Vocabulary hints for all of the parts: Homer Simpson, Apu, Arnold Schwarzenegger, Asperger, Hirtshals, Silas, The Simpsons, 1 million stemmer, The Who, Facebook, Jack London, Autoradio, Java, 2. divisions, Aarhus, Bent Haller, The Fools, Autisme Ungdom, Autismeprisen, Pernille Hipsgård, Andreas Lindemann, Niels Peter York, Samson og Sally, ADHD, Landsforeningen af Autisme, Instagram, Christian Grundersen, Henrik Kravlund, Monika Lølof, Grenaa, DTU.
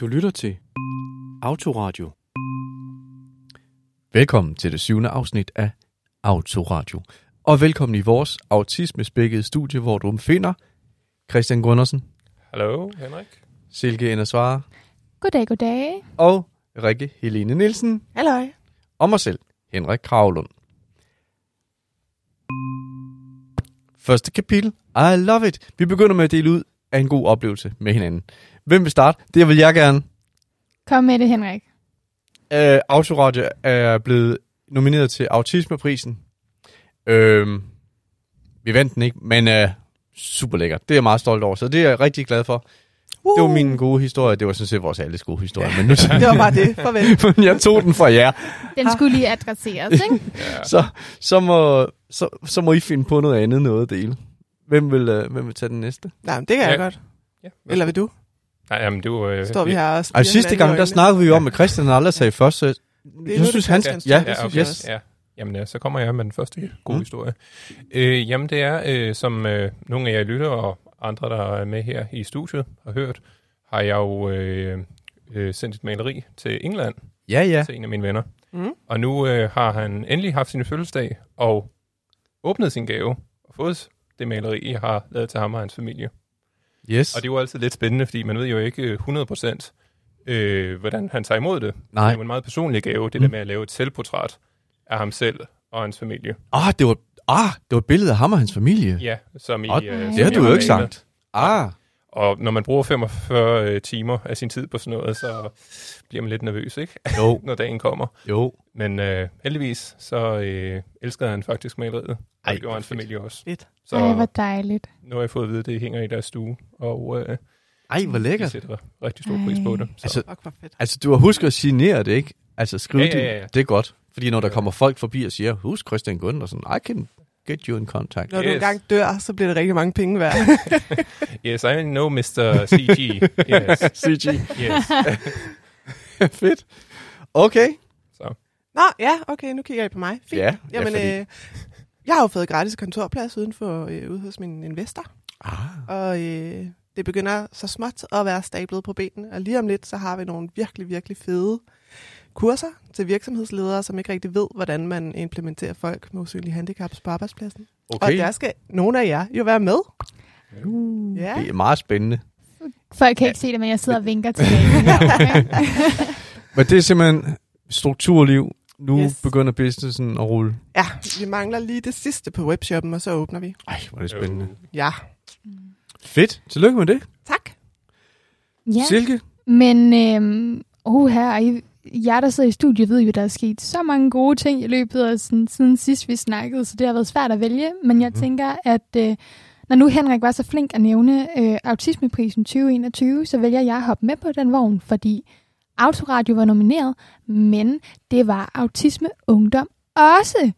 Du lytter til Autoradio. Velkommen til det 7. afsnit af Autoradio. Og velkommen i vores autismespækkede studie, hvor du finder Christian Grundersen. Hallo, Henrik. Silke Enesvarer. Goddag, goddag. Og Rikke Helene Nielsen. Hallo. Og mig selv, Henrik Kravlund. Første kapitel. I love it. Vi begynder med at dele ud af en god oplevelse med hinanden. Hvem vil starte? Det vil jeg gerne. Kom med det, Henrik. Autoradio er blevet nomineret til Autismeprisen. Vi vandt den ikke, men super lækkert. Det er jeg meget stolt over, så det er jeg rigtig glad for. Det var min gode historie. Det var sådan set vores alles gode historie. Ja. Men nu, det var bare det. Farvel. Jeg tog den fra jer. Den skulle lige adresseres, ikke? Ja. Så må I finde på noget andet, noget dele. Hvem vil tage den næste? Nej, men det kan jeg godt. Ja. Eller vil du? Nej, jamen du... Står vi her og spiller sidste gang, der snakkede vi jo om, at Christian aldrig sagde først, så... Jeg synes, han... Ja. Jamen, så kommer jeg med den første gode historie. Jamen, det er, som nogle af jer lytter og andre, der er med her i studiet, har hørt, har jeg jo sendt et maleri til England til en af mine venner. Mm. Og nu har han endelig haft sin fødselsdag og åbnet sin gave og fået det maleri, jeg har lavet til ham og hans familie. Yes. Og det er jo altid lidt spændende, fordi man ved jo ikke 100% hvordan han tager imod det. Nej. Det er jo en meget personlig gave, det der med at lave et selvportræt af ham selv og hans familie. Det var et billede af ham og hans familie? Ja. Det har du jo ikke sagt. Og når man bruger 45 timer af sin tid på sådan noget, så bliver man lidt nervøs, ikke? Jo. Når dagen kommer. Jo. Men heldigvis, så elskede han faktisk maleriet. Og det gjorde hans familie også. Så det var dejligt. Nu har jeg fået at vide, at det hænger i deres stue. Og hvor lækkert. De sætter rigtig stor pris på det. Så. Altså, du har husket at signere det, ikke? Altså, skrive det. Det er godt. Fordi når der kommer folk forbi og siger, husk Christian Grundersen, I can get you in contact. Når du engang dør, så bliver det rigtig mange penge værd. Yes, I know Mr. CG. Yes. CG. Yes. Fedt. Okay. Så. Nå, ja, okay, nu kigger I på mig. Fint. Ja, jamen, fordi... jeg har jo fået gratis kontorplads ude hos min investor. Og det begynder så småt at være stablet på benene. Og lige om lidt, så har vi nogle virkelig, virkelig fede kurser til virksomhedsledere, som ikke rigtig ved, hvordan man implementerer folk med usynlige handicaps på arbejdspladsen. Okay. Og der skal nogle af jer jo være med. Ja. Det er meget spændende. Folk kan ikke se det, men jeg sidder og vinker til det. Men det er simpelthen strukturliv. Nu begynder businessen at rulle. Ja, vi mangler lige det sidste på webshoppen, og så åbner vi. Ej, hvor er det spændende. Ja. Fedt. Tillykke med det. Tak. Ja. Silke? Men, jer, der sidder i studiet, ved jo, der er sket så mange gode ting i løbet af siden sidst, vi snakkede, så det har været svært at vælge. Men jeg tænker, at når nu Henrik var så flink at nævne Autismeprisen 2021, så vælger jeg at hoppe med på den vogn, fordi Autoradio var nomineret, men det var Autisme Ungdom også.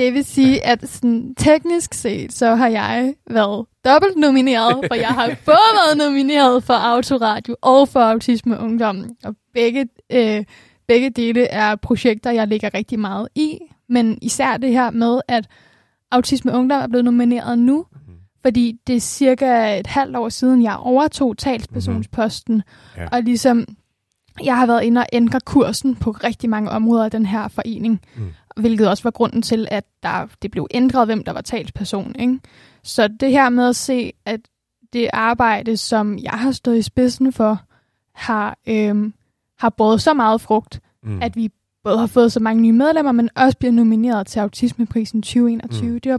Det vil sige, at sådan, teknisk set, så har jeg været dobbelt nomineret, for jeg har både været nomineret for Autoradio og for Autisme Ungdom. Og begge dele er projekter, jeg ligger rigtig meget i, men især det her med, at Autisme Ungdom er blevet nomineret nu, fordi det er cirka et halvt år siden, jeg overtog talspersonsposten, og ligesom... Jeg har været inde og ændre kursen på rigtig mange områder af den her forening, hvilket også var grunden til, at det blev ændret, hvem der var talsperson, ikke? Så det her med at se, at det arbejde, som jeg har stået i spidsen for, har båret så meget frugt, at vi både har fået så mange nye medlemmer, men også bliver nomineret til Autismeprisen 2021. Det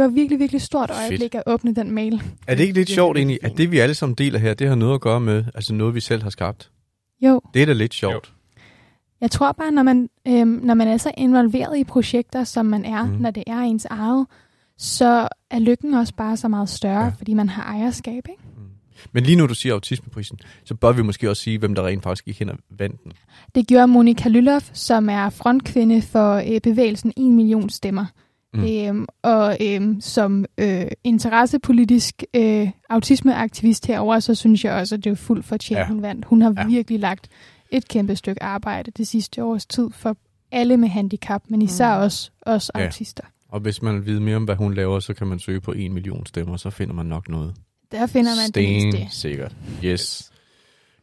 var virkelig, virkelig stort øjeblik at åbne den mail. Er det ikke lidt sjovt egentlig, at det vi alle sammen deler her, det har noget at gøre med, altså noget vi selv har skabt? Jo. Det er da lidt sjovt. Jo. Jeg tror bare, når man er så involveret i projekter, som man er, når det er ens eget, så er lykken også bare så meget større, fordi man har ejerskab, ikke? Men lige nu, du siger Autismeprisen, så bør vi måske også sige, hvem der rent faktisk gik hen og vandt den. Det gjorde Monika Lølof, som er frontkvinde for bevægelsen 1 million stemmer, som interessepolitisk autismeaktivist herover, så synes jeg også, at det er fuldt fortjent, hun vandt. Hun har virkelig lagt et kæmpe stykke arbejde det sidste års tid for alle med handicap, men især også os autister. Og hvis man vil vide mere om, hvad hun laver, så kan man søge på 1 million stemmer, så finder man nok noget. Der finder man det meste. Sikkert. Yes.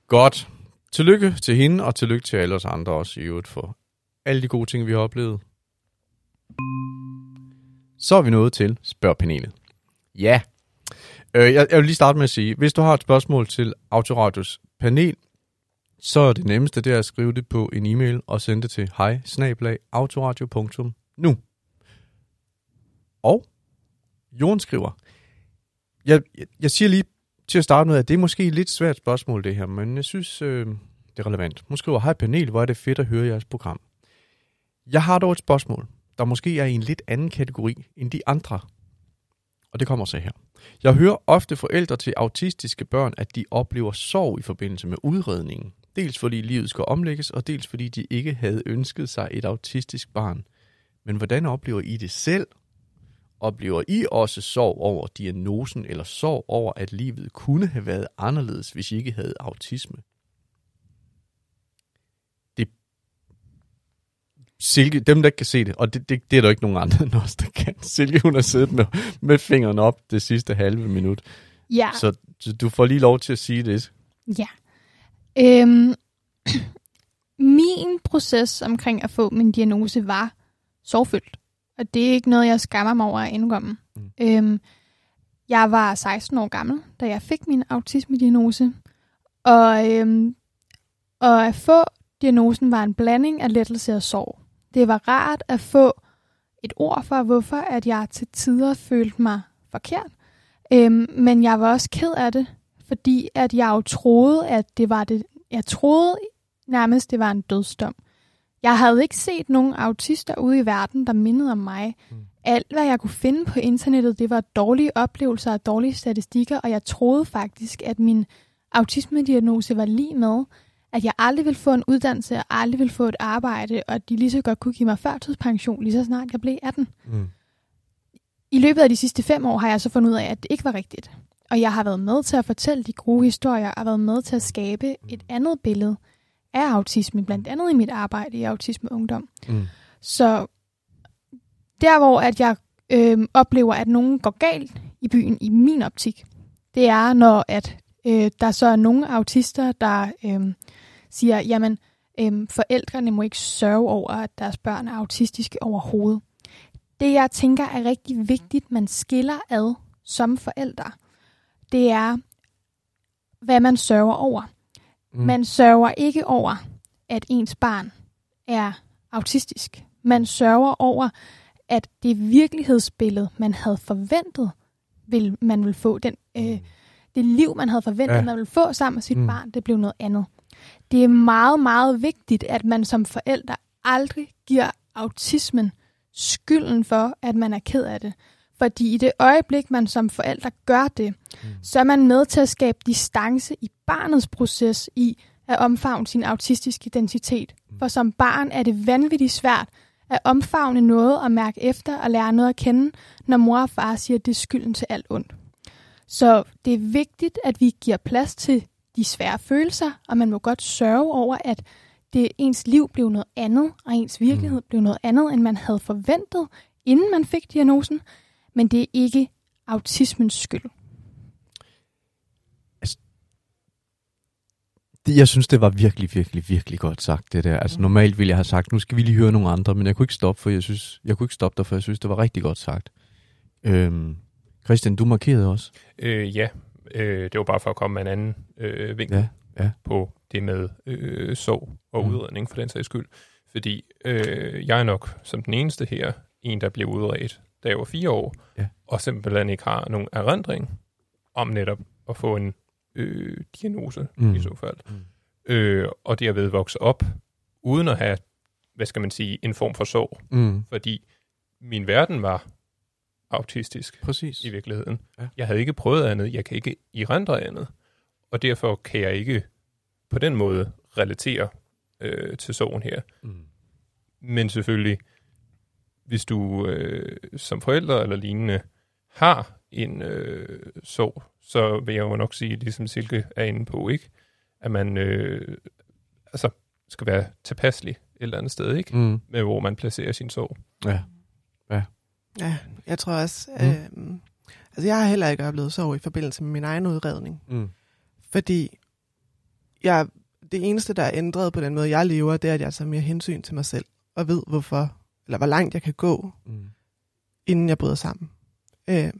Godt. Tillykke til hende, og tillykke til alle os andre også i øvrigt for alle de gode ting, vi har oplevet. Så er vi nået til spørgpanelet. Ja. Jeg vil lige starte med at sige, hvis du har et spørgsmål til Autoradios panel, så er det nemmeste det er at skrive det på en e-mail og sende det til hej@autoradio.nu. Og Jorden skriver, jeg siger lige til at starte med, at det er måske et lidt svært spørgsmål det her, men jeg synes, det er relevant. Hun skriver, hej panel, hvor er det fedt at høre jeres program. Jeg har dog et spørgsmål, der måske er i en lidt anden kategori end de andre. Og det kommer så her. Jeg hører ofte forældre til autistiske børn, at de oplever sorg i forbindelse med udredningen. Dels fordi livet skal omlægges, og dels fordi de ikke havde ønsket sig et autistisk barn. Men hvordan oplever I det selv? Oplever I også sorg over diagnosen, eller sorg over, at livet kunne have været anderledes, hvis I ikke havde autisme? Silke, dem der ikke kan se det, og det er der ikke nogen andre end os, der kan. Silke, hun har siddet med fingeren op det sidste halve minut. Ja. Så du får lige lov til at sige det. Ja. Min proces omkring at få min diagnose var sorgfyldt. Og det er ikke noget, jeg skammer mig over at indrømme. Jeg var 16 år gammel, da jeg fik min autisme-diagnose. Og at få diagnosen var en blanding af lettelse og sorg. Det var rart at få et ord for, hvorfor at jeg til tider følte mig forkert. Men jeg var også ked af det, fordi at jeg jo troede, at det var det. Jeg troede nærmest, det var en dødsdom. Jeg havde ikke set nogen autister ude i verden, der mindede om mig. Alt, hvad jeg kunne finde på internettet, det var dårlige oplevelser og dårlige statistikker, og jeg troede faktisk, at min autisme-diagnose var lig med, at jeg aldrig ville få en uddannelse, og aldrig ville få et arbejde, og at de lige så godt kunne give mig førtidspension, lige så snart jeg blev 18. I løbet af de sidste 5 år har jeg så fundet ud af, at det ikke var rigtigt. Og jeg har været med til at fortælle de gode historier, og været med til at skabe et andet billede af autisme, blandt andet i mit arbejde i Autisme Ungdom. Så der, hvor at jeg oplever, at nogen går galt i byen, i min optik, det er, når at der så er nogle autister, der siger, jamen, forældrene må ikke sørge over, at deres børn er autistiske overhovedet. Det, jeg tænker, er rigtig vigtigt, man skiller ad som forældre. Det er, hvad man sørger over. Man sørger ikke over, at ens barn er autistisk. Man sørger over, at det virkelighedsbillede, man havde forventet, man ville få, det liv, man havde forventet, man ville få sammen med sit barn, det blev noget andet. Det er meget, meget vigtigt, at man som forælder aldrig giver autismen skylden for, at man er ked af det. Fordi i det øjeblik, man som forælder gør det, så er man med til at skabe distance i barnets proces i at omfavne sin autistiske identitet. For som barn er det vanvittigt svært at omfavne noget og mærke efter og lære noget at kende, når mor og far siger, at det er skylden til alt ondt. Så det er vigtigt, at vi giver plads til de svære følelser, og man må godt sørge over, at ens liv blev noget andet, og ens virkelighed blev noget andet, end man havde forventet, inden man fik diagnosen. Men det er ikke autismens skyld. Altså, jeg synes, det var virkelig, virkelig, virkelig godt sagt, det der. Altså normalt ville jeg have sagt, nu skal vi lige høre nogle andre, men jeg kunne ikke stoppe, for jeg synes, det var rigtig godt sagt. Christian, du markerede også. Det var bare for at komme med en anden vinkel på det med sorg og udredning, for den sags skyld. Fordi jeg er nok som den eneste her, der blev udredt, da jeg var 4 år, og simpelthen ikke har nogen erindring om netop at få en diagnose i så fald. Og derved vokse op, uden at have, hvad skal man sige, en form for sorg. Fordi min verden var autistisk. Præcis. I virkeligheden. Ja. Jeg havde ikke prøvet andet, jeg kan ikke erindre andet, og derfor kan jeg ikke på den måde relatere til sorgen her. Men selvfølgelig, hvis du som forælder eller lignende har en sorg, så vil jeg jo nok sige, ligesom Silke er inde på, ikke, at man skal være tilpasselig et eller andet sted, ikke, med hvor man placerer sin sorg. Ja, jeg tror også, jeg har heller ikke oplevet sorg i forbindelse med min egen udredning, fordi det eneste, der er ændret på den måde, jeg lever, det er, at jeg tager mere hensyn til mig selv, og ved hvorfor, eller hvor langt jeg kan gå, inden jeg bryder sammen. Men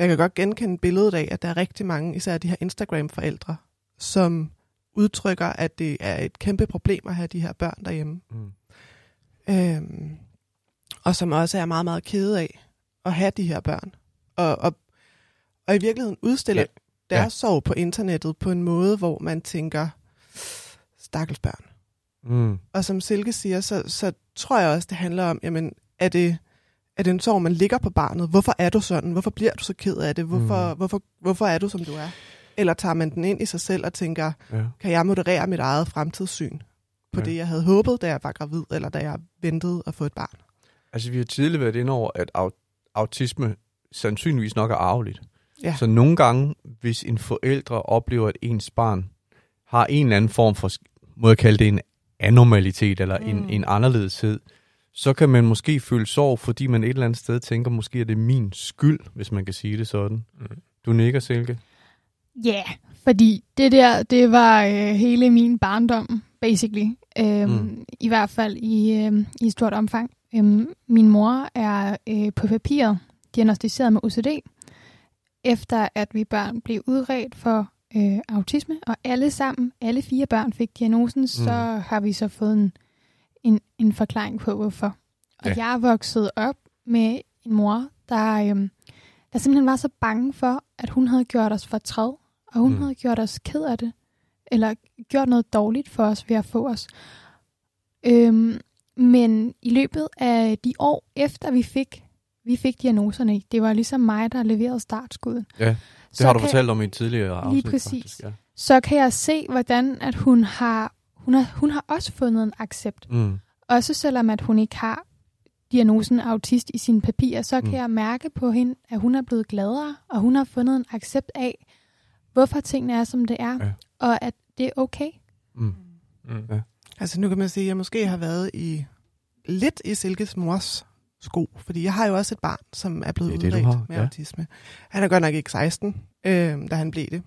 jeg kan godt genkende billedet af, at der er rigtig mange, især de her Instagram-forældre, som udtrykker, at det er et kæmpe problem at have de her børn derhjemme. Og som også er meget, meget kede af at have de her børn. Og i virkeligheden udstiller deres sorg på internettet på en måde, hvor man tænker, stakkels børn. Og som Silke siger, så tror jeg også, det handler om, jamen, er det en sorg, man ligger på barnet? Hvorfor er du sådan? Hvorfor bliver du så ked af det? Hvorfor er du, som du er? Eller tager man den ind i sig selv og tænker, kan jeg moderere mit eget fremtidssyn på det, jeg havde håbet, da jeg var gravid, eller da jeg ventede at få et barn? Altså, vi har tidligere været inde over, at autisme sandsynligvis nok er arveligt. Ja. Så nogle gange, hvis en forældre oplever, at ens barn har en eller anden form for, må jeg kalde det en anormalitet, eller en anderledeshed, så kan man måske føle sorg, fordi man et eller andet sted tænker, måske er det min skyld, hvis man kan sige det sådan. Du nikker, Silke? Ja, fordi det der, det var hele min barndom, basically. I hvert fald i stort omfang. Min mor er på papiret diagnosticeret med OCD, efter at vi børn blev udredt for autisme, og alle fire børn fik diagnosen, så har vi så fået en forklaring på, hvorfor. Og jeg voksede op med en mor, der simpelthen var så bange for, at hun havde gjort os fortræd, og hun havde gjort os ked af det, eller gjort noget dårligt for os ved at få os. Men i løbet af de år efter, vi fik diagnoserne, det var ligesom mig, der leverede startskuddet. Ja, det så har du fortalt om i tidligere afsnit. Lige præcis. Faktisk, ja. Så kan jeg se, hvordan at hun har også fundet en accept. Også selvom at hun ikke har diagnosen autist i sine papirer, så kan jeg mærke på hende, at hun er blevet gladere, og hun har fundet en accept af, hvorfor tingene er, som det er, og at det er okay. Ja. Altså nu kan man sige, at jeg måske har været lidt i Silkes mors sko, fordi jeg har jo også et barn, som er blevet udredt med autisme. Han er godt nok ikke 16, da han blev det.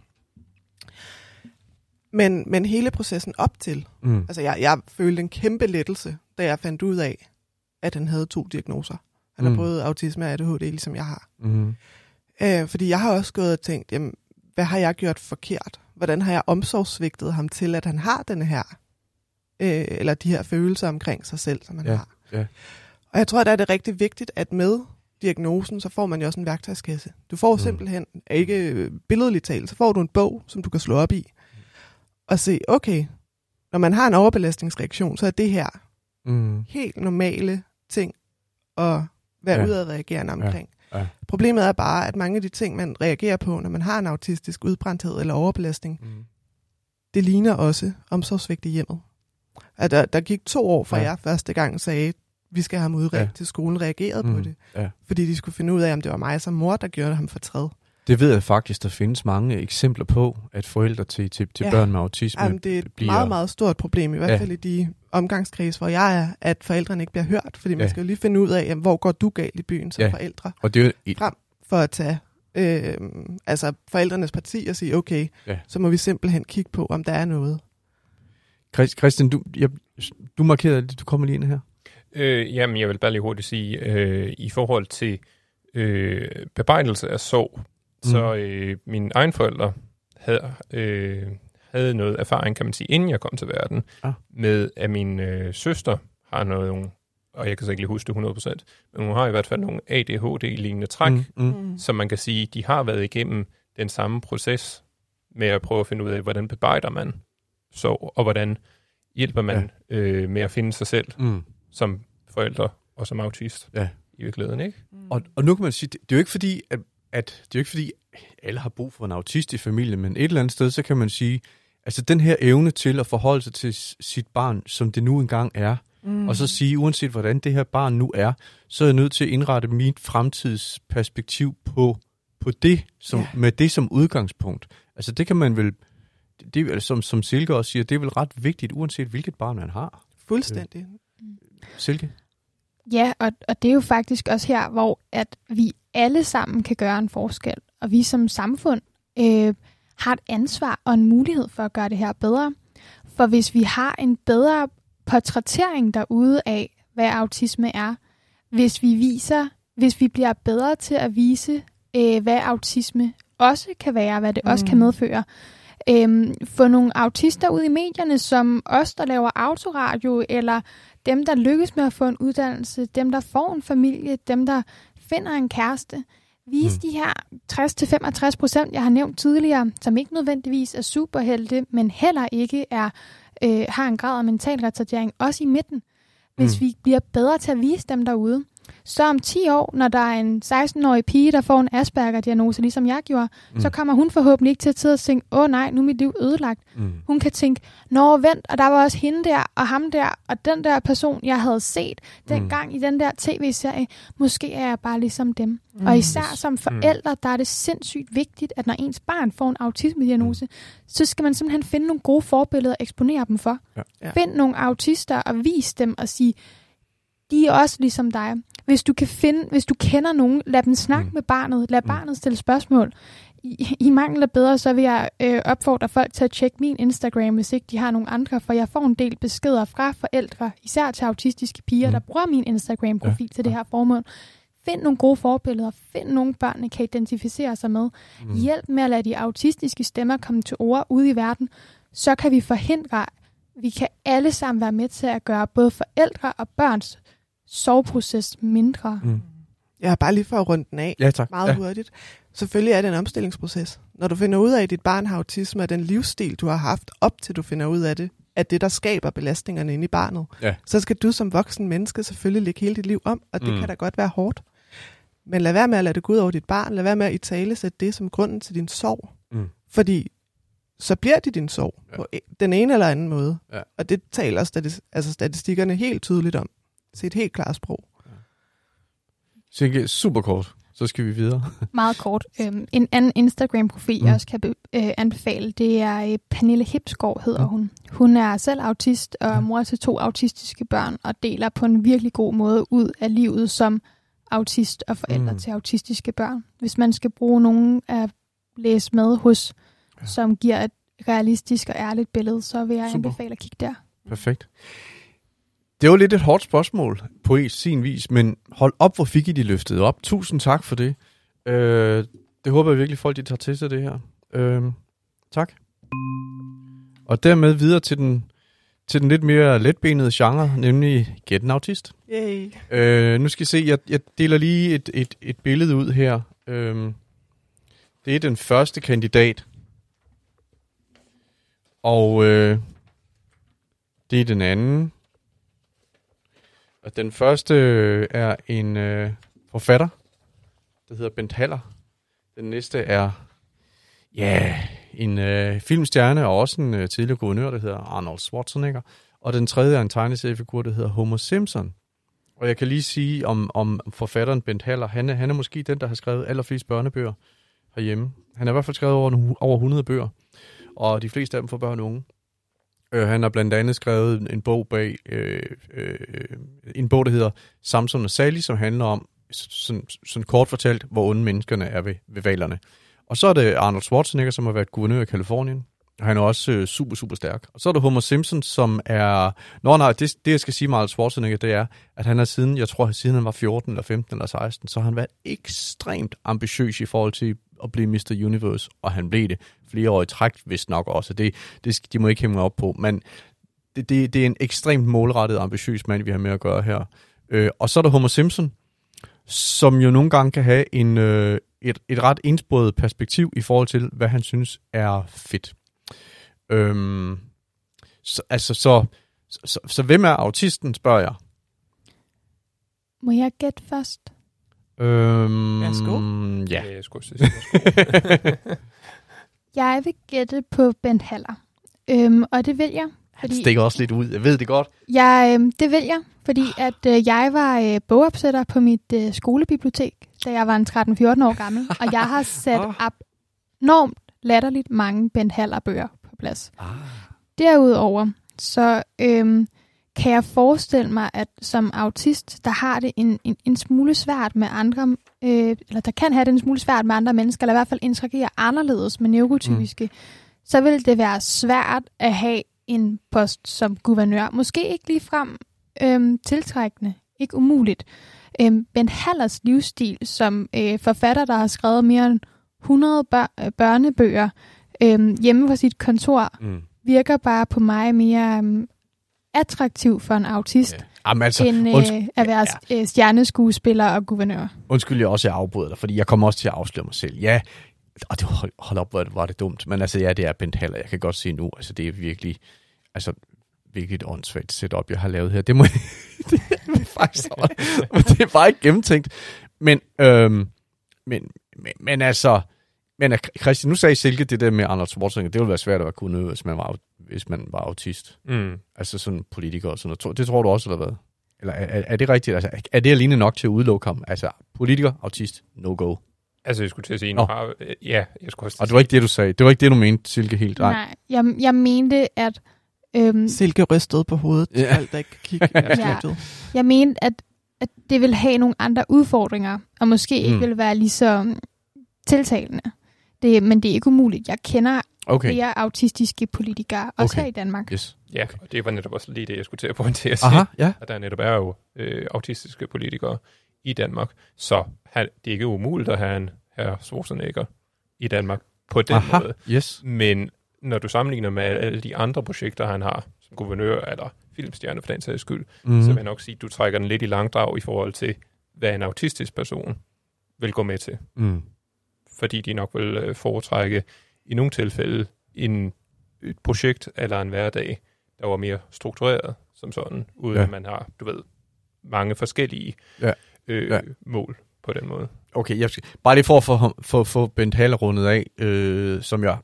Men hele processen op til, altså jeg følte en kæmpe lettelse, da jeg fandt ud af, at han havde 2 diagnoser. Han har både autisme og ADHD, ligesom jeg har. Fordi jeg har også gået og tænkt, jamen, hvad har jeg gjort forkert? Hvordan har jeg omsorgssvigtet ham til, at han har den her, eller de her følelser omkring sig selv, som han har? Ja. Og jeg tror, der er det rigtig vigtigt, at med diagnosen, så får man jo også en værktøjskasse. Du får simpelthen, ikke billedligt talt, så får du en bog, som du kan slå op i, og se, okay, når man har en overbelastningsreaktion, så er det her helt normale ting at være udadreagerende omkring. Ja. Problemet er bare, at mange af de ting, man reagerer på, når man har en autistisk udbrændthed eller overbelastning, det ligner også omsorgsvigt i hjemmet. At der gik 2 år, fra jeg første gang sagde, vi skal have ham udredt til skolen, reagerede på det. Ja. Fordi de skulle finde ud af, om det var mig som mor, der gjorde ham fortræd. Det ved jeg faktisk, der findes mange eksempler på, at forældre til børn med autisme bliver... det er et meget, meget stort problem, i hvert fald i de omgangskreds, hvor jeg er, at forældrene ikke bliver hørt, fordi man skal jo lige finde ud af, jamen, hvor går du galt i byen som forældre? Og det er frem for at tage altså forældrenes parti og sige, okay, så må vi simpelthen kigge på, om der er noget. Christian, du markerede det, du kommer lige ind her. Jamen, jeg vil bare lige hurtigt sige, i forhold til bearbejdelse af sorg, så mine egne forældre havde noget erfaring, kan man sige, inden jeg kom til verden, med at min søster har noget, og jeg kan så ikke lige huske det 100%, men hun har i hvert fald nogle ADHD-lignende træk, som man kan sige, de har været igennem den samme proces med at prøve at finde ud af, hvordan bearbejder man sorg, og hvordan hjælper man med at finde sig selv som forældre og som autist. Ja. I virkeligheden, ikke? Og nu kan man sige, det er jo ikke fordi, at alle har brug for en autist i familien, men et eller andet sted, så kan man sige, altså den her evne til at forholde sig til sit barn, som det nu engang er, og så sige, uanset hvordan det her barn nu er, så er jeg nødt til at indrette mit fremtidsperspektiv på det, som, med det som udgangspunkt. Altså det kan man vel, det, som Silke også siger, det er vel ret vigtigt, uanset hvilket barn man har. Fuldstændig. Silke? Ja, og det er jo faktisk også her, hvor at vi alle sammen kan gøre en forskel, og vi som samfund har et ansvar og en mulighed for at gøre det her bedre. For hvis vi har en bedre portrættering derude af, hvad autisme er, hvis vi bliver bedre til at vise, hvad autisme også kan være, hvad det også kan medføre. Få nogle autister ud i medierne, som os, der laver autoradio, eller dem, der lykkes med at få en uddannelse, dem, der får en familie, dem, der finder en kæreste. Vise de her 60-65%, jeg har nævnt tidligere, som ikke nødvendigvis er superhelte, men heller ikke har en grad af mental retardering, også i midten. Hvis vi bliver bedre til at vise dem derude, så om 10 år, når der er en 16-årig pige, der får en Asperger-diagnose, ligesom jeg gjorde, så kommer hun forhåbentlig ikke til at sidde og tænke, åh nej, nu er mit liv ødelagt. Hun kan tænke, nå vent, og der var også hende der, og ham der, og den der person, jeg havde set dengang i den der tv-serie, måske er jeg bare ligesom dem. Og især som forældre, der er det sindssygt vigtigt, at når ens barn får en autisme-diagnose, så skal man simpelthen finde nogle gode forbilleder og eksponere dem for. Ja. Ja. Find nogle autister og vis dem og sige, de er også ligesom dig. Hvis du kender nogen, lad dem snakke med barnet. Lad barnet stille spørgsmål. I mangel af bedre, så vil jeg opfordre folk til at tjekke min Instagram, hvis ikke de har nogen andre, for jeg får en del beskeder fra forældre, især til autistiske piger, der bruger min Instagram-profil til det her formål. Find nogle gode forbilleder. Find nogle børnene kan identificere sig med. Hjælp med at lade de autistiske stemmer komme til ord ude i verden. Så kan vi forhindre, vi kan alle sammen være med til at gøre både forældre og børns soveproces mindre. Ja, bare lige for at runde den af meget hurtigt. Selvfølgelig er det en omstillingsproces. Når du finder ud af, at dit barn har autisme, og den livsstil, du har haft, op til du finder ud af det, at det, der skaber belastningerne inde i barnet, så skal du som voksen menneske selvfølgelig lægge hele dit liv om, og det kan da godt være hårdt. Men lad være med at lade det gå ud over dit barn. Lad være med at italesætte det som grunden til din sorg. Fordi så bliver det din sorg på den ene eller anden måde. Og det taler statistikkerne helt tydeligt om. Det er et helt klart sprog. Silke, super kort. Så skal vi videre. Meget kort. En anden Instagram-profil, jeg også kan anbefale, det er Pernille Hipsgård, hedder hun. Hun er selv autist og mor til 2 autistiske børn, og deler på en virkelig god måde ud af livet som autist og forældre til autistiske børn. Hvis man skal bruge nogen at læse med hos, som giver et realistisk og ærligt billede, så vil jeg anbefale at kigge der. Perfekt. Det var lidt et hårdt spørgsmål på sin vis, men hold op, hvor fik I de løftet op. Tusind tak for det. Det håber jeg virkelig, folk de tager til sig det her. Tak. Og dermed videre til den lidt mere letbenede genre, nemlig Get en Autist. Yay. Nu skal I se, jeg deler lige et billede ud her. Det er den første kandidat. Og det er den anden. Og den første er en forfatter, der hedder Bent Haller. Den næste er en filmstjerne og også en tidligere guvernør, der hedder Arnold Schwarzenegger. Og den tredje er en tegneseriefigur, der hedder Homer Simpson. Og jeg kan lige sige om forfatteren Bent Haller. Han er måske den, der har skrevet allerflest børnebøger herhjemme. Han har i hvert fald skrevet over 100 bøger, og de fleste af dem for børn og unge. Han har blandt andet skrevet en bog der hedder Samson og Sally, som handler om, sådan kort fortalt, hvor onde menneskerne er ved hvalerne. Og så er det Arnold Schwarzenegger, som har været guvernør i Californien. Han er også super, super stærk. Og så er det Homer Simpson, som er... Det jeg skal sige med Arnold Schwarzenegger, det er, at han har siden han var 14 eller 15 eller 16, så har han været ekstremt ambitiøs i forhold til at blive Mr. Universe, og han blev det flere år i træk, vist nok også. Det de må ikke hænge op på, men det er en ekstremt målrettet, ambitiøs mand, vi har med at gøre her. Og så er der Homer Simpson, som jo nogle gange kan have et ret indspurgt perspektiv i forhold til, hvad han synes er fedt. Så hvem er autisten, spørger jeg. Må jeg gætte først? Ja. Jeg vil gætte på Bent Haller. Og det vil jeg. Fordi han stikker også lidt ud. Jeg ved det godt. Det vil jeg, fordi at jeg var bogopsætter på mit skolebibliotek, da jeg var en 13-14 år gammel, og jeg har sat enormt latterligt mange Bent Haller-bøger på plads. Derudover så kan jeg forestille mig, at som autist, der har det en smule svært med andre, eller der kan have det en smule svært med andre mennesker, eller i hvert fald interagere anderledes med neurotypiske, så vil det være svært at have en post som guvernør. Måske ikke ligefrem tiltrækkende, ikke umuligt. Bent Hallers livsstil som forfatter, der har skrevet mere end 100 børnebøger hjemme fra sit kontor, virker bare på mig mere attraktiv for en autist end at være stjerneskuespiller og guvernør. Undskyld, jeg også afbryder dig, fordi jeg kommer også til at afsløre mig selv. Ja, og det hold op, var det dumt. Men altså, ja, det er Bent Haller. Jeg kan godt se nu, altså det er virkelig, altså virkelig et åndssvagt setup, jeg har lavet her. Det må det er faktisk, det er bare ikke gennemtænkt. Men men Christian, nu sagde Silke det der med Arnold Schwarzenegger, det ville være svært at være kunne, hvis man var autist. Altså sådan politiker og sådan noget. Det tror du også, eller hvad? Eller er det rigtigt? Altså, er det alene nok til at udelukke ham? Altså politiker, autist, no go. Altså jeg skulle til at sige, jeg skulle også. Og det var ikke det, du sagde. Det var ikke det, du mente, Silke, helt. Nej, jeg mente, at... Silke rystede på hovedet, alt der ikke kan kigge. Jeg mente, at det vil have nogle andre udfordringer, og måske ikke vil være lige så tiltalende. Men det er ikke umuligt. Jeg kender flere autistiske politikere, også her i Danmark. Yes. Ja, og det var netop også lige det, jeg skulle til at pointere sig. Og der netop er jo autistiske politikere i Danmark, så det er ikke umuligt at have en herr Schwarzenegger i Danmark på den måde. Yes. Men når du sammenligner med alle de andre projekter, han har som guvernør eller filmstjerne for den sags skyld, så vil jeg nok sige, at du trækker den lidt i langdrag i forhold til, hvad en autistisk person vil gå med til. Fordi de nok vil foretrække i nogle tilfælde et projekt eller en hverdag, der var mere struktureret som sådan, uden at man har, du ved, mange forskellige mål på den måde. Okay, jeg skal bare lige for at få Bent Haller rundet af, som jeg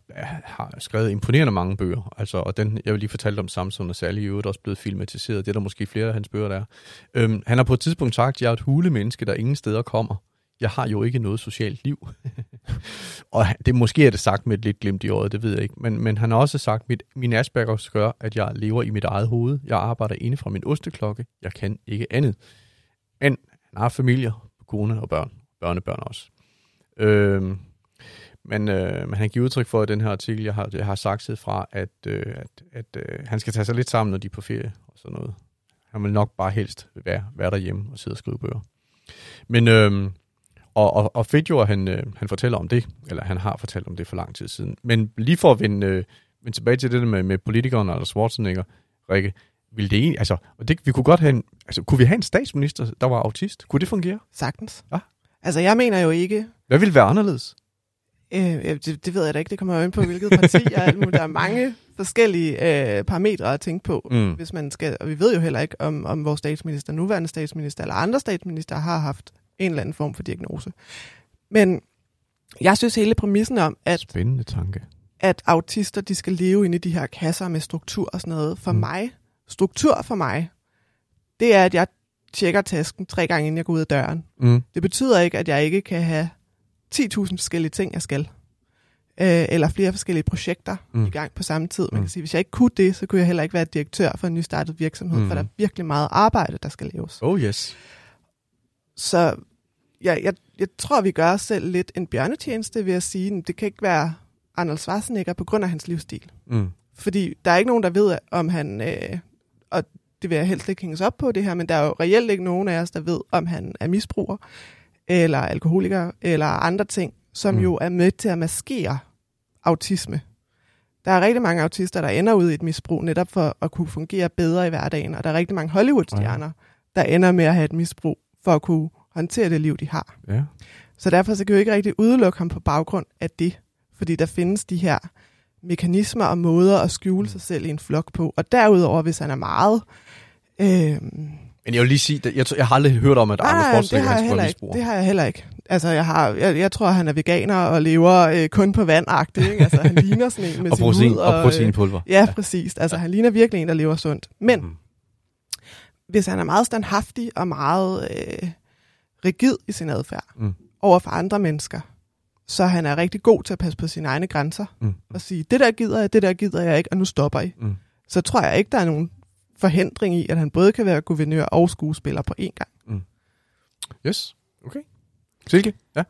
har skrevet imponerende mange bøger. Altså, og den, jeg vil lige fortælle om Samson og Sally, i øvrigt også blevet filmatiseret. Det er der måske flere af hans bøger, der er. Han har på et tidspunkt sagt, at jeg er et hulemenneske, der ingen steder kommer. Jeg har jo ikke noget socialt liv. Og det måske er det sagt med et lidt glimt i øjet, det ved jeg ikke. Men han har også sagt, at min Aspergers gør, at jeg lever i mit eget hoved. Jeg arbejder inde fra min osteklokke. Jeg kan ikke andet. Men han har familier, kone og børn. Børnebørn også. Men han giver udtryk for i den her artikel, jeg har sagt fra, at han skal tage sig lidt sammen, når de er på ferie og sådan noget. Han vil nok bare helst være derhjemme og sidde og skrive bøger. Men og Fedjord, han fortæller om det, eller han har fortalt om det for lang tid siden. Men lige for at vende tilbage til det der med politikeren eller Schwarzenegger, Rikke, ville det egentlig, altså, vi kunne godt have kunne vi have en statsminister, der var autist? Kunne det fungere? Sagtens. Ja. Altså, jeg mener jo ikke... Hvad ville være anderledes? Det ved jeg da ikke. Det kommer jo ind på, hvilket parti og alt muligt. Der er mange forskellige parametre at tænke på, hvis man skal... Og vi ved jo heller ikke, om vores statsminister, nuværende statsminister eller andre statsminister, har haft en eller anden form for diagnose. Men jeg synes hele præmissen om, at... Spændende tanke. At autister, de skal leve inde i de her kasser med struktur og sådan noget. Struktur for mig, det er, at jeg tjekker tasken 3 gange, inden jeg går ud af døren. Det betyder ikke, at jeg ikke kan have 10.000 forskellige ting, jeg skal. Eller flere forskellige projekter i gang på samme tid. Man kan sige, hvis jeg ikke kunne det, så kunne jeg heller ikke være direktør for en nystartet virksomhed, for der er virkelig meget arbejde, der skal laves. Oh yes. Så jeg tror, vi gør os selv lidt en bjørnetjeneste ved at sige, at det kan ikke være Arnold Schwarzenegger på grund af hans livsstil. Fordi der er ikke nogen, der ved, om han... og det vil jeg helst ikke hænges op på det her, men der er jo reelt ikke nogen af os, der ved, om han er misbruger, eller alkoholiker, eller andre ting, som jo er med til at maskere autisme. Der er rigtig mange autister, der ender ud i et misbrug, netop for at kunne fungere bedre i hverdagen, og der er rigtig mange Hollywood-stjerner, der ender med at have et misbrug, for at kunne håndtere det liv, de har. Ja. Så derfor så kan vi jo ikke rigtig udelukke ham på baggrund af det, fordi der findes de her mekanismer og måder at skjule sig selv i en flok på. Og derudover, hvis han er meget... Men jeg vil lige sige, jeg har aldrig hørt om, at Arnold Schwarzenegger er det har jeg heller ikke. Altså, jeg tror, han er veganer og lever kun på vandagtigt. Ikke? Altså, han ligner sådan en med og sin protein, hud. Og proteinpulver. Ja, præcis. Altså, han ligner virkelig en, der lever sundt. Men hvis han er meget standhaftig og meget rigid i sin adfærd over for andre mennesker, så han er rigtig god til at passe på sine egne grænser og sige, det der gider jeg ikke, og nu stopper I. Så tror jeg ikke, der er nogen forhindring i, at han både kan være guvernør og skuespiller på én gang. Mm. Yes, okay. Silke? Ja.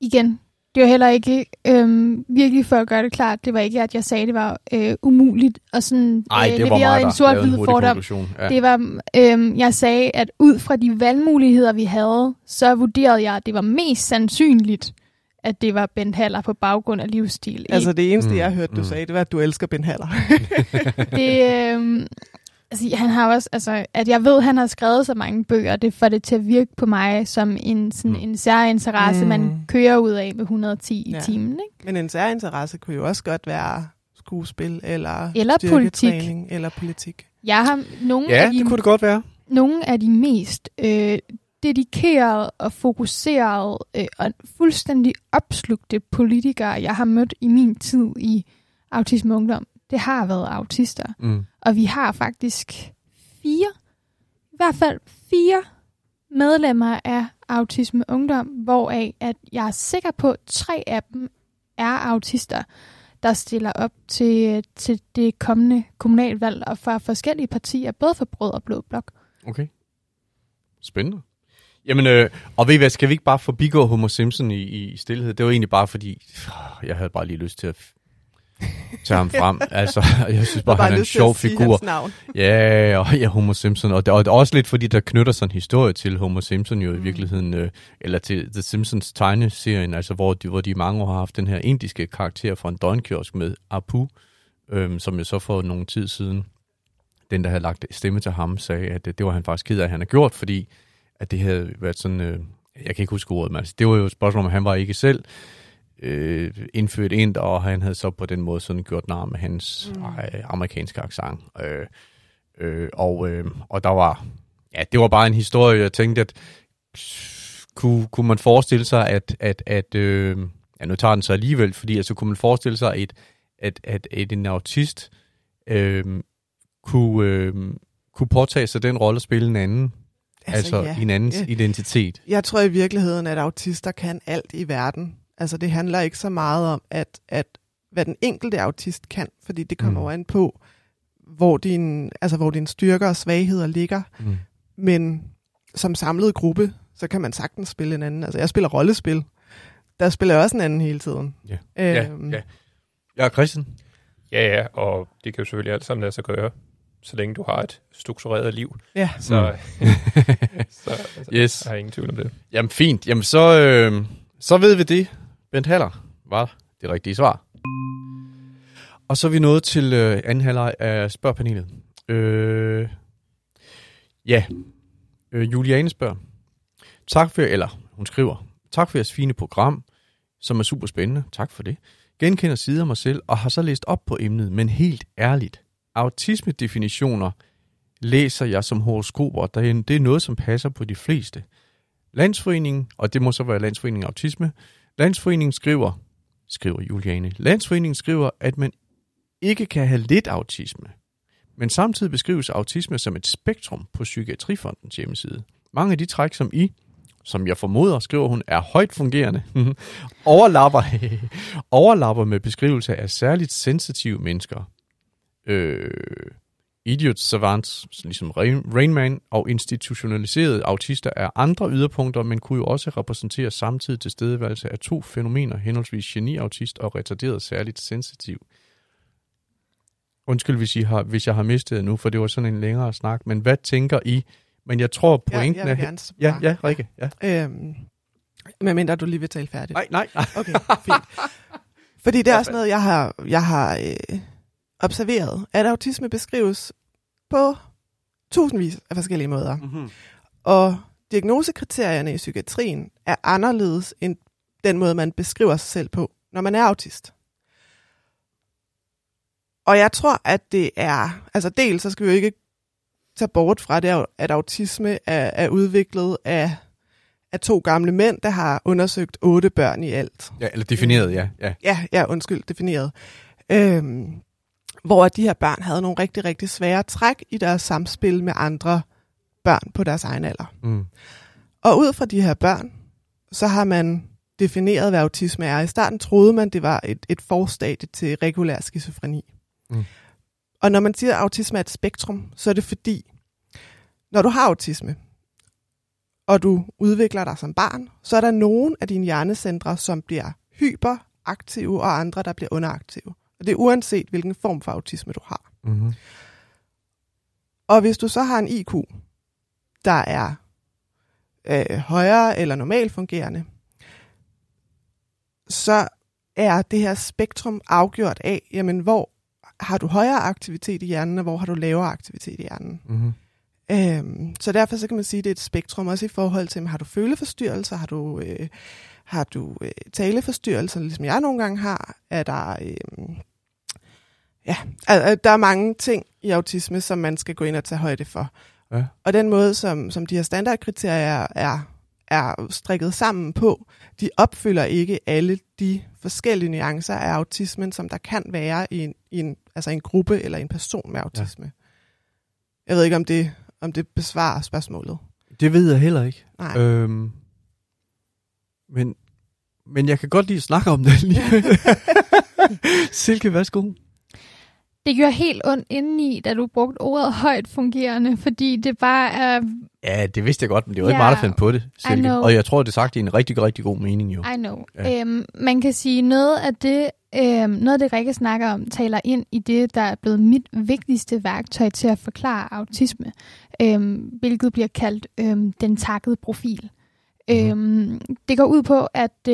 Igen, det var heller ikke, virkelig for at gøre det klart, det var ikke, at jeg sagde, det var umuligt, og sådan leverede en sort-hvid fordom. Ja. Det var, jeg sagde, at ud fra de valgmuligheder, vi havde, så vurderede jeg, at det var mest sandsynligt, at det var Bent Haller på baggrund af livsstil. Altså det eneste, jeg hørte, du sagde, det var, at du elsker Bent Haller. Altså, han har også, altså, at jeg ved, han har skrevet så mange bøger, det får det til at virke på mig som en, sådan, en særinteresse, man kører ud af med 110 i timen. Ikke? Men en særinteresse kunne jo også godt være skuespil, eller styrketræning, politik. Eller politik. Jeg har nogle af de, det kunne det godt være. Nogle af de mest dedikerede og fokuserede og fuldstændig opslugte politikere, jeg har mødt i min tid i Autisme Ungdom, det har været autister. Mm. Og vi har faktisk i hvert fald fire medlemmer af Autisme Ungdom, hvoraf at jeg er sikker på, at 3 af dem er autister, der stiller op til det kommende kommunalvalg og fra forskellige partier, både for Brød og Blå Blok. Okay. Spændende. Jamen, og ved I hvad, skal vi ikke bare forbigå Homer Simpson i stillhed? Det var egentlig bare fordi, jeg havde bare lige lyst til at tage ham frem. Altså, jeg synes bare, han er en sjov figur. Ja, og ja, Homer Simpson. Og også lidt fordi, der knytter sig en historie til Homer Simpson jo i virkeligheden, eller til The Simpsons tegneserien, altså hvor de mange år har haft den her indiske karakter fra en døgnkiosk med Apu, som jo så for nogle tid siden, den der havde lagt stemme til ham, sagde, at det var han faktisk ked af, at han har gjort, fordi at det havde været sådan, jeg kan ikke huske ordet, men altså, det var jo et spørgsmål, om han var ikke selv indfødt ind, og han havde så på den måde sådan gjort nar med hans amerikanske accent. Og der var, ja, det var bare en historie, jeg tænkte, at kunne man forestille sig, at ja, nu tager den så alligevel, fordi altså kunne man forestille sig, at en autist kunne påtage sig den rolle at spille en anden, altså en andens identitet. Jeg tror i virkeligheden, at autister kan alt i verden. Altså det handler ikke så meget om, at hvad den enkelte autist kan, fordi det kommer jo an på, hvor dine styrker og svagheder ligger. Mm. Men som samlet gruppe, så kan man sagtens spille en anden. Altså jeg spiller rollespil. Der spiller jeg også en anden hele tiden. Yeah. Ja. Jeg er Christian. Ja, og det kan jo selvfølgelig alt sammen lade sig gøre, så længe du har et struktureret liv. Ja. Så, så altså, yes. Jeg har ingen tvivl om det. Jamen fint. Jamen så ved vi det. Bent Haller var det rigtige svar. Og så er vi nået til anden halvleg af spørgpanelet. Juliane spørger. Hun skriver. Tak for jeres fine program, som er super spændende. Tak for det. Genkender sider af mig selv og har så læst op på emnet, men helt ærligt. Autisme-definitioner læser jeg som horoskoper. Det er noget, som passer på de fleste. Landsforeningen, og det må så være Landsforeningen af Autisme, Landsforeningen skriver Juliane, Landsforeningen skriver, at man ikke kan have lidt autisme, men samtidig beskrives autisme som et spektrum på Psykiatrifondens hjemmeside. Mange af de træk, som jeg formoder, skriver hun, er højt fungerende, overlapper med beskrivelse af særligt sensitive mennesker. Idiot savants, ligesom Rainman, og institutionaliserede autister er andre yderpunkter, men kunne jo også repræsentere samtidig tilstedeværelse af 2 fænomener, henholdsvis geniautist og retarderet særligt sensitiv. Undskyld, hvis jeg har mistet nu, for det var sådan en længere snak, men hvad tænker I? Men jeg tror, pointen er... Ja, Rikke. Ja. Men mindre, du lige vil tale færdigt. Nej. Okay, fint. Fordi det er også noget, jeg har observeret, at autisme beskrives på tusindvis af forskellige måder. Mm-hmm. Og diagnosekriterierne i psykiatrien er anderledes end den måde, man beskriver sig selv på, når man er autist. Og jeg tror, at det er... Altså dels, så skal vi jo ikke tage bort fra det, at autisme er udviklet af 2 gamle mænd, der har undersøgt 8 børn i alt. Ja, eller defineret, ja. Defineret. Hvor de her børn havde nogle rigtig, rigtig svære træk i deres samspil med andre børn på deres egen alder. Mm. Og ud fra de her børn, så har man defineret, hvad autisme er. I starten troede man, det var et forstadie til regulær skizofreni. Mm. Og når man siger, at autisme er et spektrum, så er det fordi, når du har autisme, og du udvikler dig som barn, så er der nogen af dine hjernecentre, som bliver hyperaktive, og andre, der bliver underaktive. Og det er uanset, hvilken form for autisme du har. Mm-hmm. Og hvis du så har en IQ, der er højere eller normalt fungerende, så er det her spektrum afgjort af, jamen, hvor har du højere aktivitet i hjernen, og hvor har du lavere aktivitet i hjernen. Mm-hmm. Så derfor så kan man sige, at det er et spektrum, også i forhold til, har du føleforstyrrelser, har du taleforstyrrelser, ligesom jeg nogle gange har, der er mange ting i autisme, som man skal gå ind og tage højde for. Ja. Og den måde, som de her standardkriterier er strikket sammen på, de opfylder ikke alle de forskellige nuancer af autismen, som der kan være i en gruppe eller en person med autisme. Ja. Jeg ved ikke, om det besvarer spørgsmålet. Det ved jeg heller ikke. Nej. Men jeg kan godt lide at snakke om det lige. Silke, værsgo. Det gør helt ondt indeni, da du brugte ordet højt fungerende, fordi det bare er... Ja, det vidste jeg godt, men det var ikke mig, der fandt på det, Silke. Og jeg tror, det sagt i en rigtig, rigtig god mening jo. I know. Ja. Man kan sige, noget af det, Rikke snakker om, taler ind i det, der er blevet mit vigtigste værktøj til at forklare autisme, hvilket bliver kaldt den takkede profil. Det går ud på, at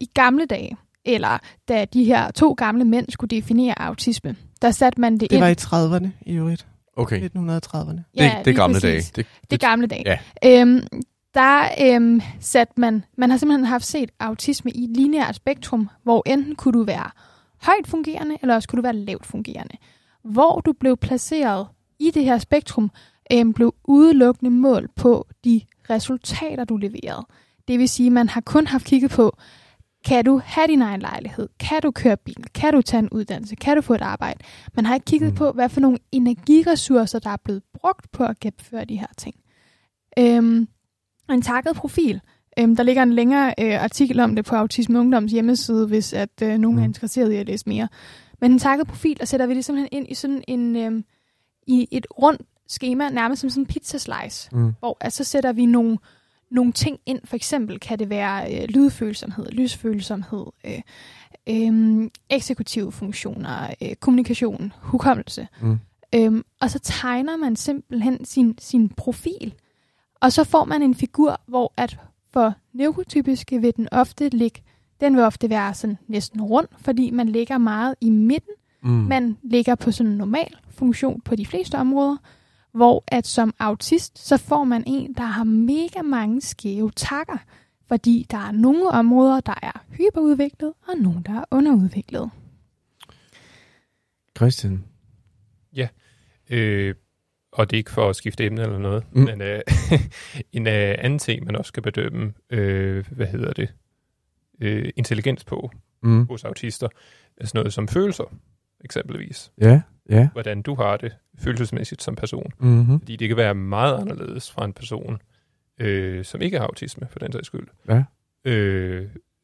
i gamle dage, eller da de her to gamle mænd skulle definere autisme, der satte man det ind. Det var i 30'erne i øvrigt. Okay. 1930'erne. Ja, det er gamle dage. Det er gamle dage. Ja. Der satte man... Man har simpelthen haft set autisme i et lineært spektrum, hvor enten kunne du være højt fungerende, eller også kunne du være lavt fungerende. Hvor du blev placeret i det her spektrum, blev udelukkende mål på de resultater, du leverede. Det vil sige, at man har kun haft kigget på, kan du have din egen lejlighed? Kan du køre bil? Kan du tage en uddannelse? Kan du få et arbejde? Man har ikke kigget på, hvad for nogle energiressourcer, der er blevet brugt på at gennemføre de her ting. En takket profil. Der ligger en længere artikel om det på Autisme Ungdoms hjemmeside, hvis at nogen er interesseret i at læse mere. Men en takket profil, der sætter vi det simpelthen ind i sådan en i et rundt skema, nærmest som sådan en pizza slice, hvor så sætter vi nogle ting ind. For eksempel kan det være lydfølsomhed, lysfølsomhed, eksekutive funktioner, kommunikation, hukommelse. Og så tegner man simpelthen sin profil. Og så får man en figur, hvor at for neurotypiske vil den vil ofte være sådan næsten rund, fordi man ligger meget i midten. Man ligger på sådan en normal funktion på de fleste områder, hvor at som autist, så får man en, der har mega mange skæve takker, fordi der er nogle områder, der er hyperudviklet, og nogle, der er underudviklet. Christian? Ja, og det er ikke for at skifte emne eller noget, men en anden ting, man også kan bedømme, intelligens på hos autister, er sådan noget som følelser, eksempelvis. Ja, ja. Hvordan du har det følelsesmæssigt som person. Mm-hmm. Fordi det kan være meget anderledes fra en person, som ikke har autisme, for den sags skyld. Ja.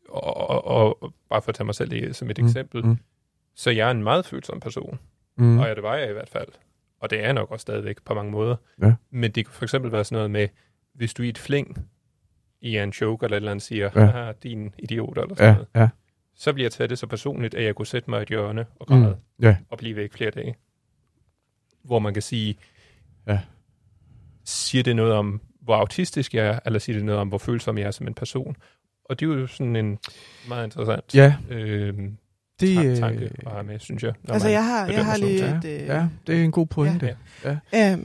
Og bare for at tage mig selv i, som et eksempel, så jeg er en meget følsom person, og det var jeg i hvert fald. Og det er nok også stadigvæk på mange måder. Ja. Men det kan for eksempel være sådan noget med, hvis du i et fling, i en joke eller et eller andet, siger, haha, din idiot, eller sådan noget. Ja. Så bliver jeg taget det så personligt, at jeg kunne sætte mig i et hjørne og græde, og blive væk flere dage. Hvor man kan sige, siger det noget om, hvor autistisk jeg er, eller siger det noget om, hvor følsom jeg er som en person? Og det er jo sådan en meget interessant tanke at have med, synes jeg. Altså, jeg har lige et... Ja, det er en god pointe. Ja. Ja.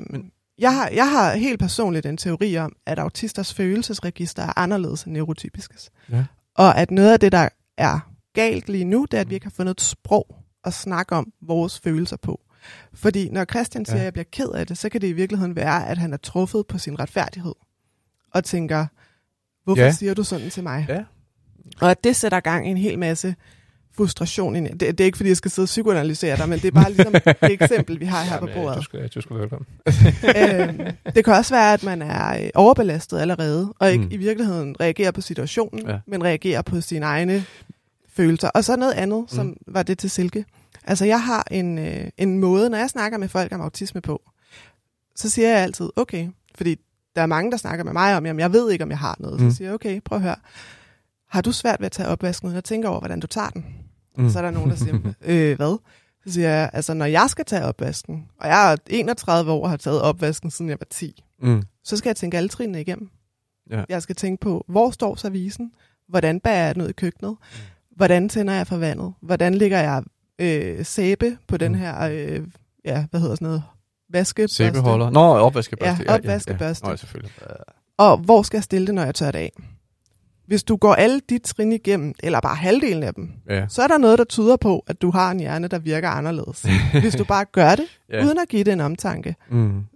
Jeg har helt personligt en teori om, at autisters følelsesregister er anderledes end neurotypiskes. Ja. Og at noget af det, der er galt lige nu, det er, at vi ikke har fundet et sprog at snakke om vores følelser på. Fordi når Christian siger, at jeg bliver ked af det, så kan det i virkeligheden være, at han er truffet på sin retfærdighed og tænker, hvorfor siger du sådan til mig? Ja. Og at det sætter gang en hel masse frustration ind. Det er ikke, fordi jeg skal sidde og psykoanalysere dig, men det er bare ligesom det eksempel, vi har her på bordet. Du skal være velkommen. Det kan også være, at man er overbelastet allerede, og ikke i virkeligheden reagerer på situationen, men reagerer på sine egne følelser. Og så noget andet, som var det til Silke, Altså jeg har en måde, når jeg snakker med folk om autisme på, så siger jeg altid, okay, fordi der er mange, der snakker med mig om, jamen jeg ved ikke, om jeg har noget. Så siger jeg, okay, prøv at høre. Har du svært ved at tage opvasken ud og tænke over, hvordan du tager den? Så er der nogen, der siger, hvad? Så siger jeg, altså når jeg skal tage opvasken, og jeg er 31 år og har taget opvasken, siden jeg var 10, så skal jeg tænke alle trinene igennem. Ja. Jeg skal tænke på, hvor står servicen? Hvordan bærer jeg den ud i køkkenet? Hvordan tænder jeg for vandet? Hvordan ligger jeg sæbe på den her, hvad hedder sådan noget? Vaskebørste. Sæbeholder. Nå, opvaskebørste. Ja, opvaskebørste. Ja. Nå, selvfølgelig. Og hvor skal jeg stille det, når jeg tør det af? Hvis du går alle de trin igennem, eller bare halvdelen af dem, så er der noget, der tyder på, at du har en hjerne, der virker anderledes. Hvis du bare gør det, uden at give det en omtanke,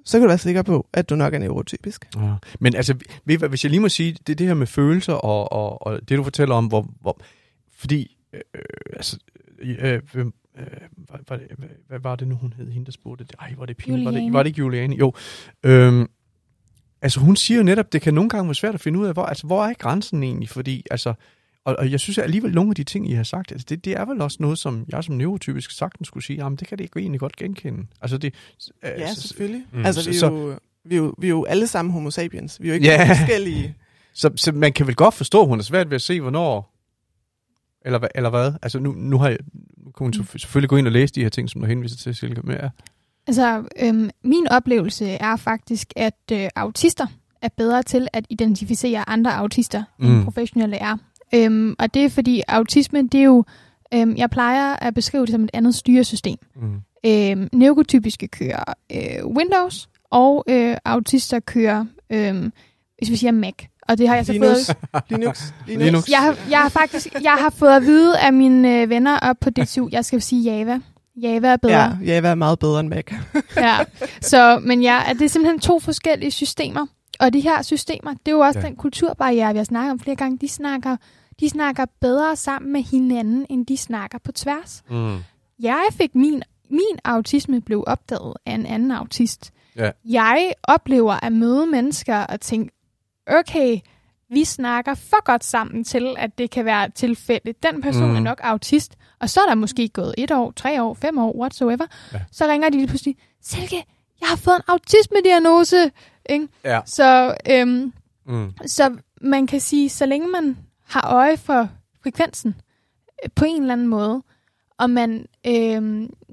så kan du være sikker på, at du nok er neurotypisk. Ja. Men altså, hvis jeg lige må sige, det er det her med følelser, og det du fortæller om, hvor fordi, hvad var det nu, hun hed, hende der spurgte det? Ej, var det pinligt? Var det ikke Juliane? Jo. Altså hun siger jo netop, det kan nogle gange være svært at finde ud af, hvor er grænsen egentlig, fordi altså, og jeg synes alligevel, nogle af de ting, I har sagt, altså det er vel også noget, som jeg som neurotypisk sagtens skulle sige, jamen det kan det ikke egentlig godt genkende. Altså det... ja, selvfølgelig. Altså vi er jo alle sammen homo sapiens, vi er jo ikke forskellige. Så man kan vel godt forstå, at hun er svært ved at se, hvornår... Eller hvad? Altså nu har jeg... Nu kunne hun selvfølgelig gå ind og læse de her ting, som du henviser til, Silke. Altså, min oplevelse er faktisk, at autister er bedre til at identificere andre autister, end professionelle er. Og det er fordi, autisme, det er jo... jeg plejer at beskrive det som et andet styresystem. Neurotypiske kører Windows, og autister kører, hvis vi siger Mac. Og det har jeg så fået... Linux. Jeg har fået at vide af mine venner op på DTU, jeg skal sige Java. Java er bedre. Ja, Java er meget bedre end Mac. Ja, så, men det er simpelthen to forskellige systemer. Og de her systemer, det er jo også den kulturbarriere, vi har snakket om flere gange. De snakker bedre sammen med hinanden, end de snakker på tværs. Jeg fik min autisme blev opdaget af en anden autist. Ja. Jeg oplever at møde mennesker og tænke, okay, vi snakker for godt sammen til, at det kan være tilfældigt. Den person er nok autist, og så er der måske gået 1 år, 3 år, 5 år, whatsoever. Ja. Så ringer de lige pludselig, Silke, jeg har fået en autisme-diagnose. Ja. Så man kan sige, så længe man har øje for frekvensen på en eller anden måde, og man,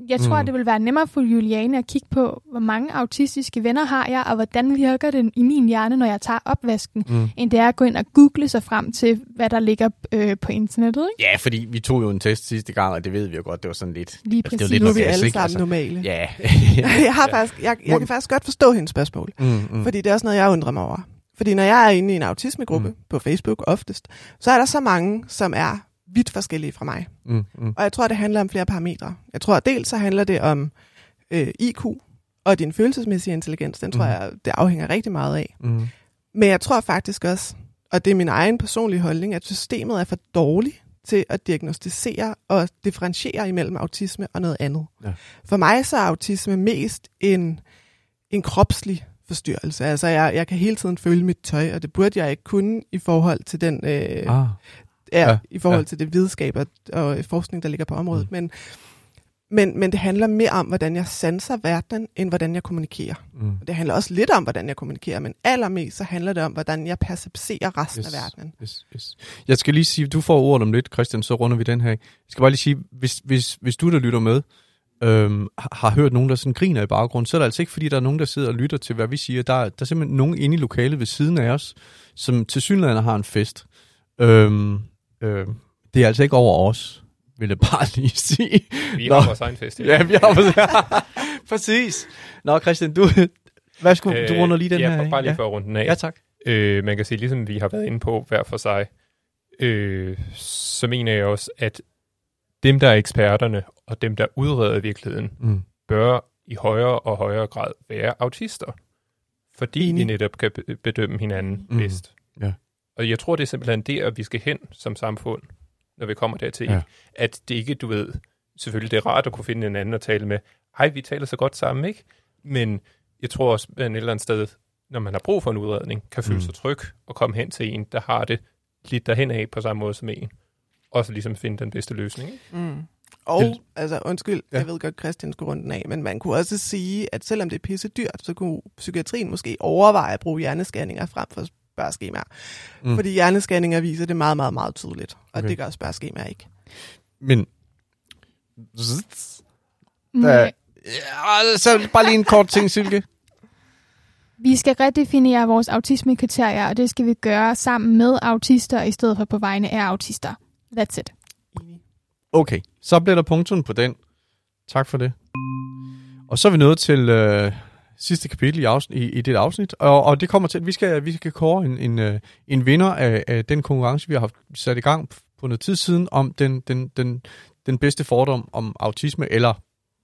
jeg tror, det vil være nemmere for Juliane at kigge på, hvor mange autistiske venner har jeg, og hvordan virker det i min hjerne, når jeg tager opvasken, end det er at gå ind og google sig frem til, hvad der ligger på internettet. Ikke? Ja, fordi vi tog jo en test sidste gang, og det ved vi jo godt, det var sådan lidt... Lige præcis. Altså, det var lidt nu er vi alle sammen normale. Ja. Jeg kan faktisk godt forstå hendes spørgsmål, fordi det er også noget, jeg undrer mig over. Fordi når jeg er inde i en autismegruppe, på Facebook oftest, så er der så mange, som er vidt forskellige fra mig. Og jeg tror, det handler om flere parametre. Jeg tror, dels så handler det om IQ og din følelsesmæssige intelligens. Den tror jeg, det afhænger rigtig meget af. Men jeg tror faktisk også, og det er min egen personlige holdning, at systemet er for dårligt til at diagnostisere og differentiere imellem autisme og noget andet. Ja. For mig så er autisme mest en kropslig forstyrrelse. Altså, jeg kan hele tiden føle mit tøj, og det burde jeg ikke kunne i forhold til den... i forhold til det videnskab og forskning, der ligger på området. Men det handler mere om, hvordan jeg sanser verden, end hvordan jeg kommunikerer. Det handler også lidt om, hvordan jeg kommunikerer, men allermest så handler det om, hvordan jeg percepterer resten af verdenen. Yes. Jeg skal lige sige, du får ordet om lidt, Christian, så runder vi den her. Jeg skal bare lige sige, hvis du, der lytter med, har hørt nogen, der sådan griner i baggrunden, så er det altså ikke, fordi der er nogen, der sidder og lytter til, hvad vi siger. Der er simpelthen nogen inde i lokalet ved siden af os, som tilsyneladende har en fest. Det er altså ikke over os, vil jeg bare lige sige. Vi har vores egen fest. Ja, vi har vores præcis. Nå, Christian, du runder lige den her. Ja, bare lige for at runde den af. Ja, tak. Man kan sige, ligesom vi har været inde på hver for sig, så mener jeg også, at dem, der er eksperterne, og dem, der udreder virkeligheden, bør i højere og højere grad være autister. Fordi de netop kan bedømme hinanden bedst. Ja. Og jeg tror, det er simpelthen det, at vi skal hen som samfund, når vi kommer dertil. Ja. At det ikke, du ved, selvfølgelig det er rart at kunne finde en anden at tale med. Hej, vi taler så godt sammen, ikke? Men jeg tror også, at et eller andet sted, når man har brug for en udredning, kan føle sig tryg og komme hen til en, der har det lidt derhen af på samme måde som en. Og så ligesom finde den bedste løsning. Og, altså undskyld, jeg ved godt, Christian skulle runde den af, men man kunne også sige, at selvom det er pisse dyrt, så kunne psykiatrien måske overveje at bruge hjerneskanninger frem for spørgeskemaer. Mm. Fordi hjerneskanninger viser det meget, meget, meget tydeligt, og det gør spørgeskemaer ikke. Men... Ja, så bare lige en kort ting, Silke. Vi skal redefinere vores autismekriterier, og det skal vi gøre sammen med autister, i stedet for på vegne af autister. That's it. Okay, så bliver der punktum på den. Tak for det. Og så er vi nået til sidste kapitel i det afsnit, og det kommer til, at vi skal kåre en vinder af den konkurrence, vi har haft sat i gang på noget tid siden, om den bedste fordom om autisme, eller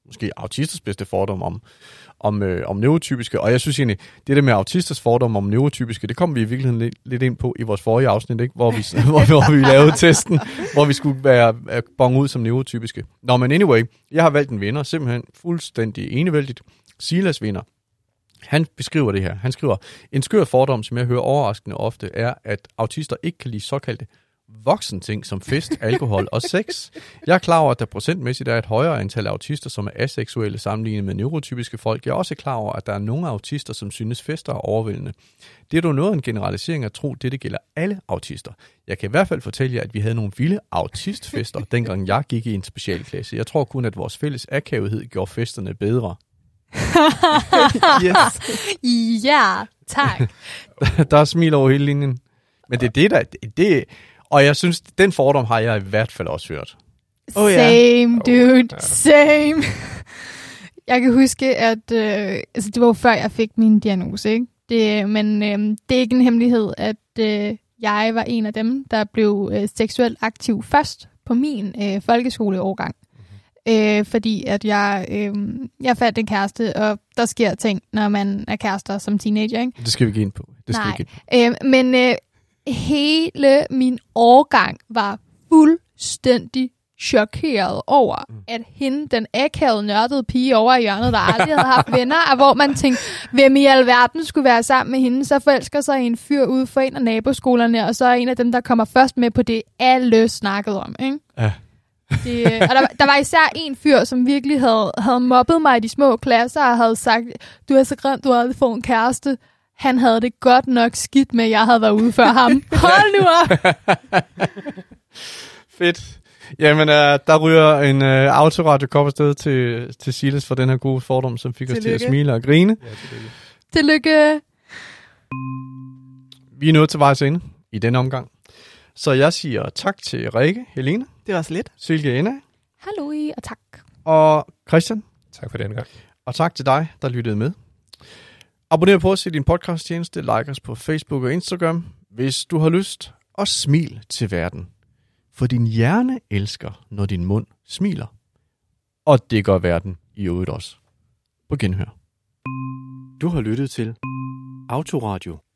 måske autisters bedste fordom om neurotypiske. Og jeg synes egentlig, det der med autisters fordom om neurotypiske, det kom vi i virkeligheden lidt ind på i vores forrige afsnit, ikke? Hvor vi lavede testen, hvor vi skulle være bonge ud som neurotypiske. Nå, men anyway, jeg har valgt en vinder, simpelthen fuldstændig enevældigt. Silas vinder. Han beskriver det her. Han skriver, en skør fordom, som jeg hører overraskende ofte, er, at autister ikke kan lide såkaldte voksen ting som fest, alkohol og sex. Jeg er klar over, at der procentmæssigt er et højere antal autister, som er aseksuelle sammenlignet med neurotypiske folk. Jeg er også klar over, at der er nogle autister, som synes fester er overvældende. Det er dog noget en generalisering at tro, det gælder alle autister. Jeg kan i hvert fald fortælle jer, at vi havde nogle vilde autistfester, dengang jeg gik i en specialklasse. Jeg tror kun, at vores fælles akavethed gjorde festerne bedre. Ja, tak. Der er smil over hele linjen. Men det er det, der... Og jeg synes, den fordom har jeg i hvert fald også hørt. Oh, yeah. Same, dude. Same. Jeg kan huske, at altså, det var før jeg fik min diagnose, ikke? Det er ikke en hemmelighed, at jeg var en af dem, der blev seksuelt aktiv først på min folkeskoleårgang. Fordi at jeg fandt en kæreste, og der sker ting, når man er kærester som teenager, ikke? Det skal vi ikke ind på. Hele min årgang var fuldstændig chokeret over, at hende, den akavede, nørdede pige over i hjørnet, der aldrig havde haft venner, og hvor man tænkte, hvem i alverden skulle være sammen med hende, så forelsker sig en fyr ude for en af naboskolerne, og så er en af dem, der kommer først med på det, alle snakkede om, ikke? Ja. Og der var især en fyr, som virkelig havde mobbet mig i de små klasser, og havde sagt, du er så grim, du har aldrig fået en kæreste. Han havde det godt nok skidt med, at jeg havde været ude før ham. Hold nu op! Fedt. Jamen, der ryger en autoradiokop afsted til Silas for den her gode fordom, som fik os til at smile og grine. Ja, tillykke. Vi er nået til vejs ende i denne omgang. Så jeg siger tak til Rikke, Helene. Det var så lidt. Silke Ena. Hallo og tak. Og Christian. Tak for den gang. Og tak til dig, der lyttede med. Abonner på os i din podcasttjeneste, like os på Facebook og Instagram, hvis du har lyst, og smil til verden. For din hjerne elsker, når din mund smiler. Og det gør verden i øvrigt også. På genhør. Du har lyttet til Autoradio.